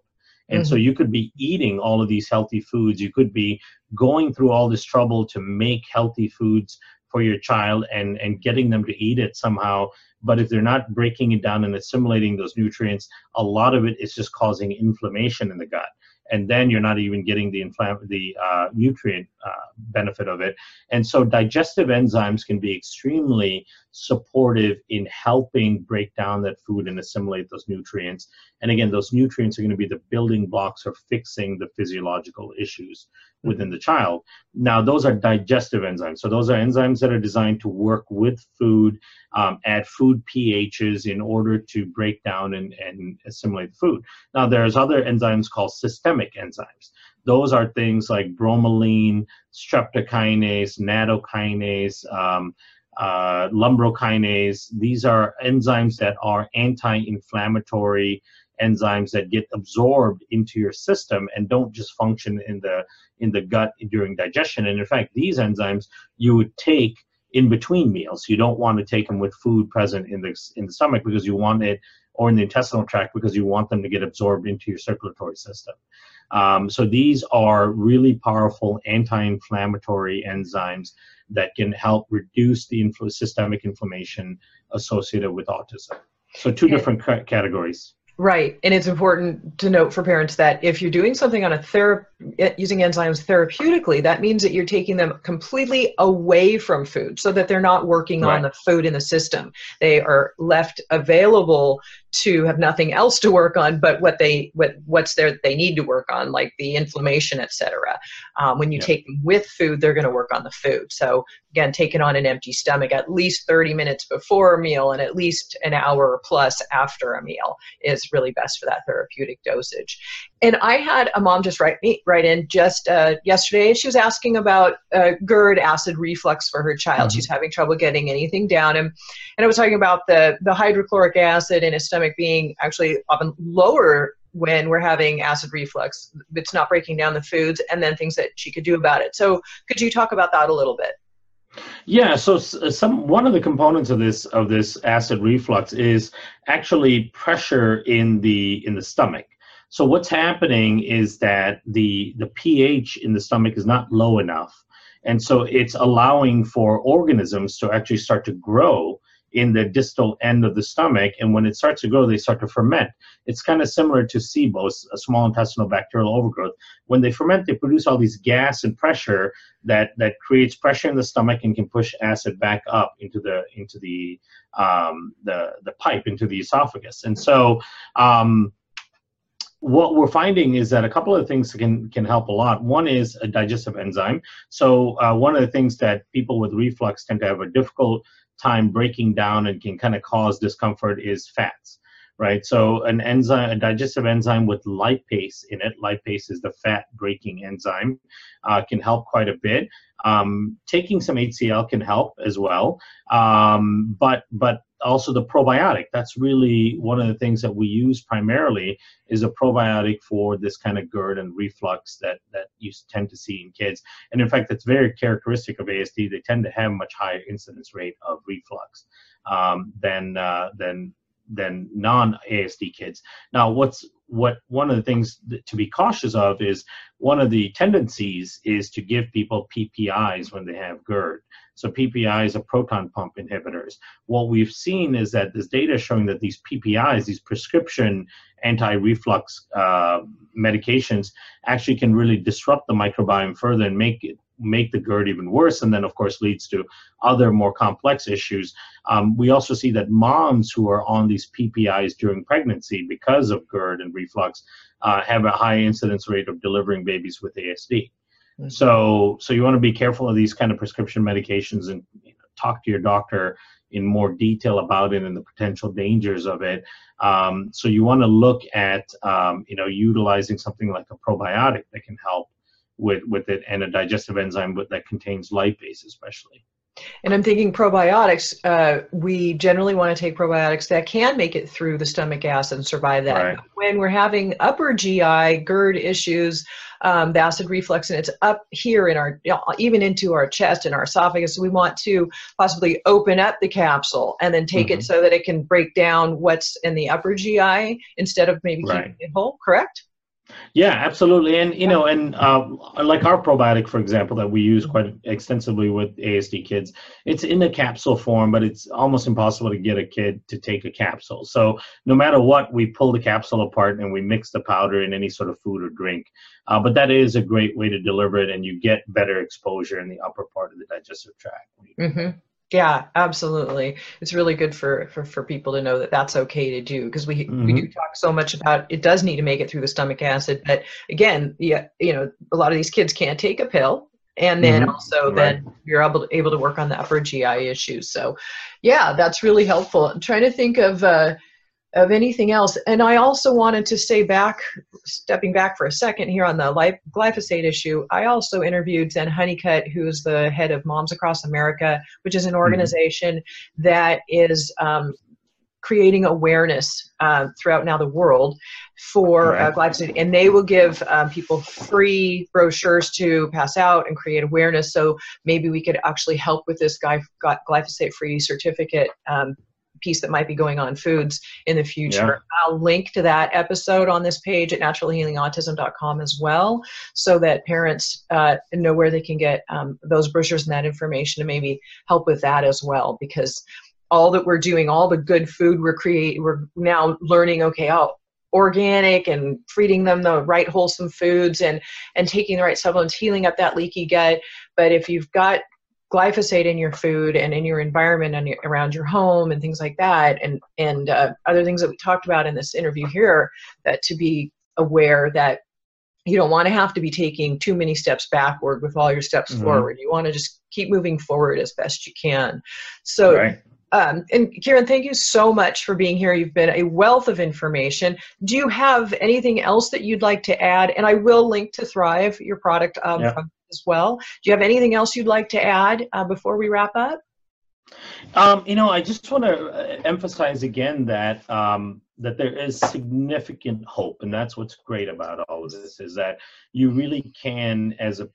And mm-hmm. so you could be eating all of these healthy foods. You could be going through all this trouble to make healthy foods for your child and, and getting them to eat it somehow. But if they're not breaking it down and assimilating those nutrients, a lot of it is just causing inflammation in the gut. And then you're not even getting the infl- the uh, nutrient uh, benefit of it. And so digestive enzymes can be extremely supportive in helping break down that food and assimilate those nutrients. And again, those nutrients are going to be the building blocks for fixing the physiological issues within the child. Now, those are digestive enzymes. So those are enzymes that are designed to work with food, um, at food pHs in order to break down and, and assimilate food. Now, there's other enzymes called systemic enzymes. Those are things like bromelain, streptokinase, natokinase, um, uh, lumbrokinase. These are enzymes that are anti-inflammatory enzymes that get absorbed into your system and don't just function in the in the gut during digestion. And in fact, these enzymes you would take in between meals. You don't want to take them with food present in the in the stomach because you want it, or in the intestinal tract because you want them to get absorbed into your circulatory system. Um, so these are really powerful anti-inflammatory enzymes that can help reduce the infl- systemic inflammation associated with autism. So two okay. different c- categories. Right. And it's important to note for parents that if you're doing something on a therap- using enzymes therapeutically, that means that you're taking them completely away from food so that they're not working right. on the food in the system. They are left available to have nothing else to work on, but what they, what, what's there that they need to work on, like the inflammation, et cetera. Um, when you yep. take them with food, they're going to work on the food. So again, take it on an empty stomach, at least thirty minutes before a meal and at least an hour or plus after a meal is really best for that therapeutic dosage. And I had a mom just write me right in just uh, yesterday. She was asking about uh, G E R D, acid reflux, for her child. Mm-hmm. She's having trouble getting anything down. And, and I was talking about the, the hydrochloric acid in his stomach being actually often lower when we're having acid reflux. It's not breaking down the foods, and then things that she could do about it. So could you talk about that a little bit? Yeah, so some one of the components of this of this acid reflux is actually pressure in the in the stomach. So what's happening is that the the pH in the stomach is not low enough, and so it's allowing for organisms to actually start to grow in the distal end of the stomach, and when it starts to grow, they start to ferment. It's kind of similar to S I B O, a small intestinal bacterial overgrowth. When they ferment, they produce all these gas and pressure that, that creates pressure in the stomach and can push acid back up into the into the um, the the pipe, into the esophagus. And so um, what we're finding is that a couple of things can can help a lot. One is a digestive enzyme. So uh, one of the things that people with reflux tend to have a difficult time breaking down and can kind of cause discomfort is fats, right? So an enzyme, a digestive enzyme with lipase in it, lipase is the fat breaking enzyme, uh, can help quite a bit. Um, taking some H C L can help as well, um, but but also the probiotic. That's really one of the things that we use primarily is a probiotic for this kind of G E R D and reflux that, that you tend to see in kids. And in fact, that's very characteristic of A S D. They tend to have much higher incidence rate of reflux um, than uh, than than non-A S D kids. Now, what's what one of the things th- to be cautious of is one of the tendencies is to give people P P Is when they have G E R D. So P P Is are proton pump inhibitors. What we've seen is that this data is showing that these P P Is, these prescription anti-reflux uh, medications, actually can really disrupt the microbiome further and make it make the G E R D even worse, and then of course leads to other more complex issues. Um, we also see that moms who are on these P P Is during pregnancy because of G E R D and reflux uh, have a high incidence rate of delivering babies with A S D. Mm-hmm. So, so you want to be careful of these kind of prescription medications and you know, talk to your doctor in more detail about it and the potential dangers of it. Um, so you want to look at um, you know, utilizing something like a probiotic that can help with with it, and a digestive enzyme that contains lipase especially. And I'm thinking probiotics, uh, we generally want to take probiotics that can make it through the stomach acid and survive that. Right. When we're having upper G I, GERD issues, um, acid reflux, and it's up here in our, you know, even into our chest and our esophagus, we want to possibly open up the capsule and then take mm-hmm. it so that it can break down what's in the upper G I instead of maybe right. keeping it whole, correct? Yeah, absolutely. And, you know, and uh, like our probiotic, for example, that we use quite extensively with A S D kids, it's in a capsule form, but it's almost impossible to get a kid to take a capsule. So no matter what, we pull the capsule apart and we mix the powder in any sort of food or drink. Uh, but that is a great way to deliver it, and you get better exposure in the upper part of the digestive tract. Mm-hmm. Yeah, absolutely. It's really good for, for, for people to know that that's okay to do, because we, mm-hmm. we do talk so much about it does need to make it through the stomach acid. But again, yeah, you know, a lot of these kids can't take a pill. And then mm-hmm. also right. then you're able to, able to work on the upper G I issues. So yeah, that's really helpful. I'm trying to think of, uh, of anything else. And I also wanted to stay back, stepping back for a second here on the glyphosate issue. I also interviewed Zen Honeycutt, who is the head of Moms Across America, which is an organization mm-hmm. that is um, creating awareness uh, throughout now the world for right. uh, glyphosate. And they will give um, people free brochures to pass out and create awareness. So maybe we could actually help with this glyph- glyphosate-free certificate um, piece that might be going on foods in the future. Yeah. I'll link to that episode on this page at naturally healing autism dot com as well, so that parents uh, know where they can get um, those brochures and that information to maybe help with that as well, because all that we're doing, all the good food we're creating, we're now learning, okay, oh, organic and feeding them the right wholesome foods and, and taking the right supplements, healing up that leaky gut. But if you've got glyphosate in your food and in your environment and around your home and things like that, and and uh, other things that we talked about in this interview here, that to be aware that you don't want to have to be taking too many steps backward with all your steps mm-hmm. forward. You want to just keep moving forward as best you can. So right. um, and Kieran, thank you so much for being here. You've been a wealth of information. Do you have anything else that you'd like to add? And I will link to Thrive, your product um, yeah. from as well. Do you have anything else you'd like to add uh, before we wrap up? Um, you know, I just want to emphasize again that um, that there is significant hope, and that's what's great about all of this, is that you really can, as a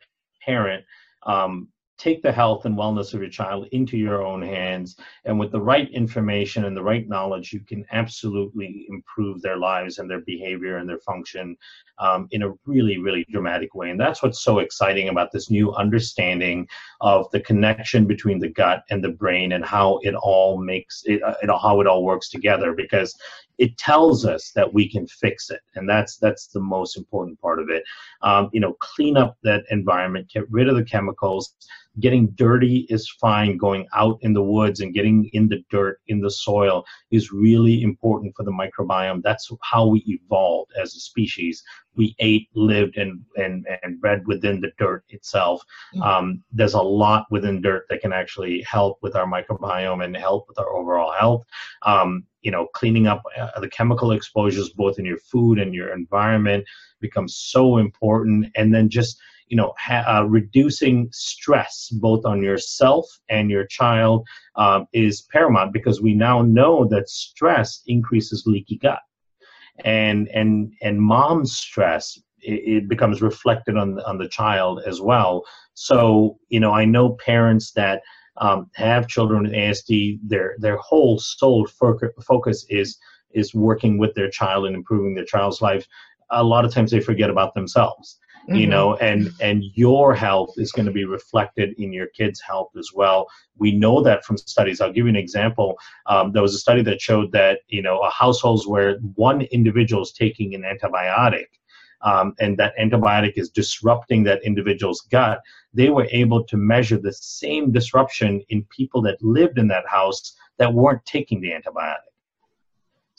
parent, um, take the health and wellness of your child into your own hands, and with the right information and the right knowledge, you can absolutely improve their lives and their behavior and their function um, in a really, really dramatic way. And that's what's so exciting about this new understanding of the connection between the gut and the brain, and how it all makes it, uh, it how it all works together, because it tells us that we can fix it. And that's that's the most important part of it. Um, you know, clean up that environment, get rid of the chemicals. Getting dirty is fine. Going out in the woods and getting in the dirt, in the soil, is really important for the microbiome. That's how we evolved as a species. We ate, lived, and and, and bred within the dirt itself. Mm-hmm. Um, there's a lot within dirt that can actually help with our microbiome and help with our overall health. Um, you know, cleaning up uh, the chemical exposures, both in your food and your environment, becomes so important. And then just you know, ha- uh, reducing stress both on yourself and your child uh, is paramount, because we now know that stress increases leaky gut, and and and mom's stress it, it becomes reflected on on the child as well. So you know, I know parents that um, have children with A S D. Their their whole sole focus is is working with their child and improving their child's life. A lot of times they forget about themselves. You know, and, and your health is going to be reflected in your kids' health as well. We know that from studies. I'll give you an example. Um, there was a study that showed that, you know, households where one individual is taking an antibiotic um, and that antibiotic is disrupting that individual's gut, they were able to measure the same disruption in people that lived in that house that weren't taking the antibiotic.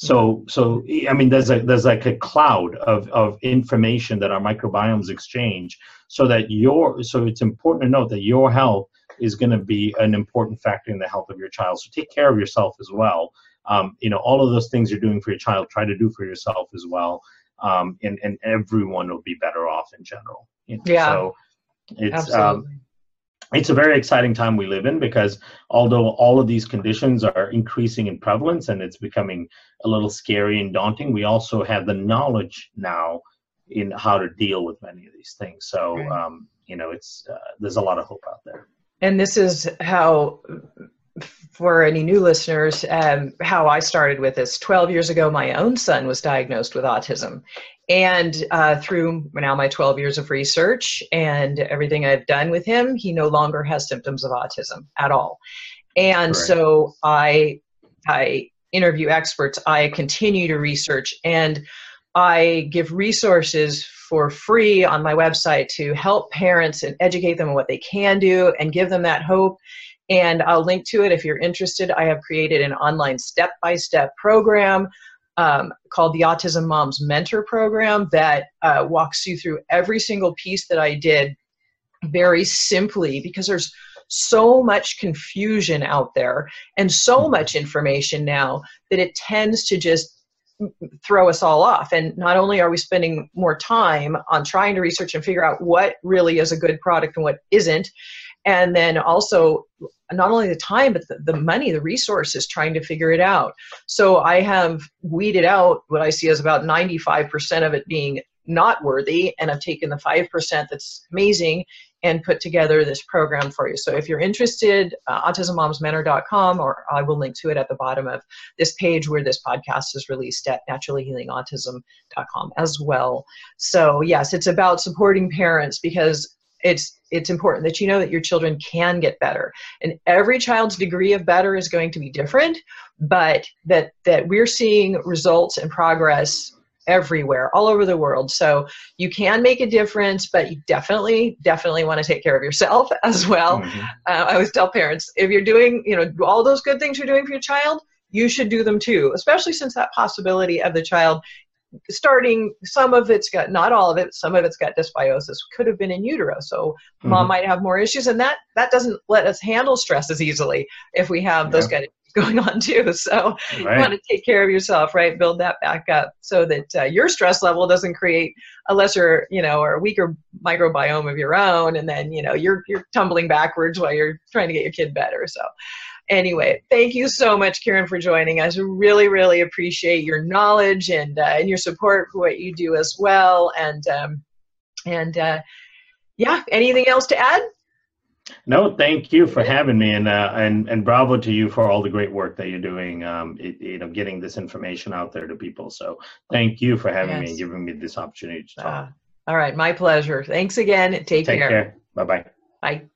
So, so I mean, there's a there's like a cloud of, of information that our microbiomes exchange, so that your so it's important to note that your health is going to be an important factor in the health of your child. So take care of yourself as well. Um, you know, all of those things you're doing for your child, try to do for yourself as well, um, and and everyone will be better off in general. You know? Yeah, so it's absolutely. Um, it's a very exciting time we live in, because although all of these conditions are increasing in prevalence and it's becoming a little scary and daunting, we also have the knowledge now in how to deal with many of these things. So, um, you know, it's uh, there's a lot of hope out there. And this is how, for any new listeners, um, how I started with this. twelve years ago, my own son was diagnosed with autism. And uh, through now my twelve years of research and everything I've done with him, he no longer has symptoms of autism at all. And right. so I, I interview experts, I continue to research, and I give resources for free on my website to help parents and educate them on what they can do and give them that hope. And I'll link to it if you're interested. I have created an online step-by-step program um, called the Autism Moms Mentor Program that uh, walks you through every single piece that I did very simply, because there's so much confusion out there and so much information now that it tends to just throw us all off. And not only are we spending more time on trying to research and figure out what really is a good product and what isn't, and then also not only the time, but the, the money, the resources, trying to figure it out. So I have weeded out what I see as about ninety-five percent of it being not worthy, and I've taken the five percent that's amazing and put together this program for you. So if you're interested, uh, autism moms mentor dot com, or I will link to it at the bottom of this page where this podcast is released at naturally healing autism dot com as well. So yes, it's about supporting parents, because it's, it's important that you know that your children can get better, and every child's degree of better is going to be different, but that, that we're seeing results and progress everywhere, all over the world. So you can make a difference, but you definitely, definitely want to take care of yourself as well. Mm-hmm. Uh, I always tell parents, if you're doing, you know, all those good things you're doing for your child, you should do them too, especially since that possibility of the child starting, some of it's got, not all of it, some of it's got dysbiosis, could have been in utero. So mm-hmm. mom might have more issues, and that, that doesn't let us handle stress as easily if we have yeah. those kind of going on too. So right. you want to take care of yourself, right? Build that back up so that uh, your stress level doesn't create a lesser, you know, or a weaker microbiome of your own. And then, you know, you're, you're tumbling backwards while you're trying to get your kid better. So anyway, thank you so much, Karen, for joining us. Really, really appreciate your knowledge and, uh, and your support for what you do as well. And, um, and uh, yeah, anything else to add? No, thank you for having me, and uh, and and bravo to you for all the great work that you're doing. Um, it, you know, getting this information out there to people. So thank you for having yes. me and giving me this opportunity to talk. Uh, all right, my pleasure. Thanks again. Take, Take care. care. Bye bye. Bye.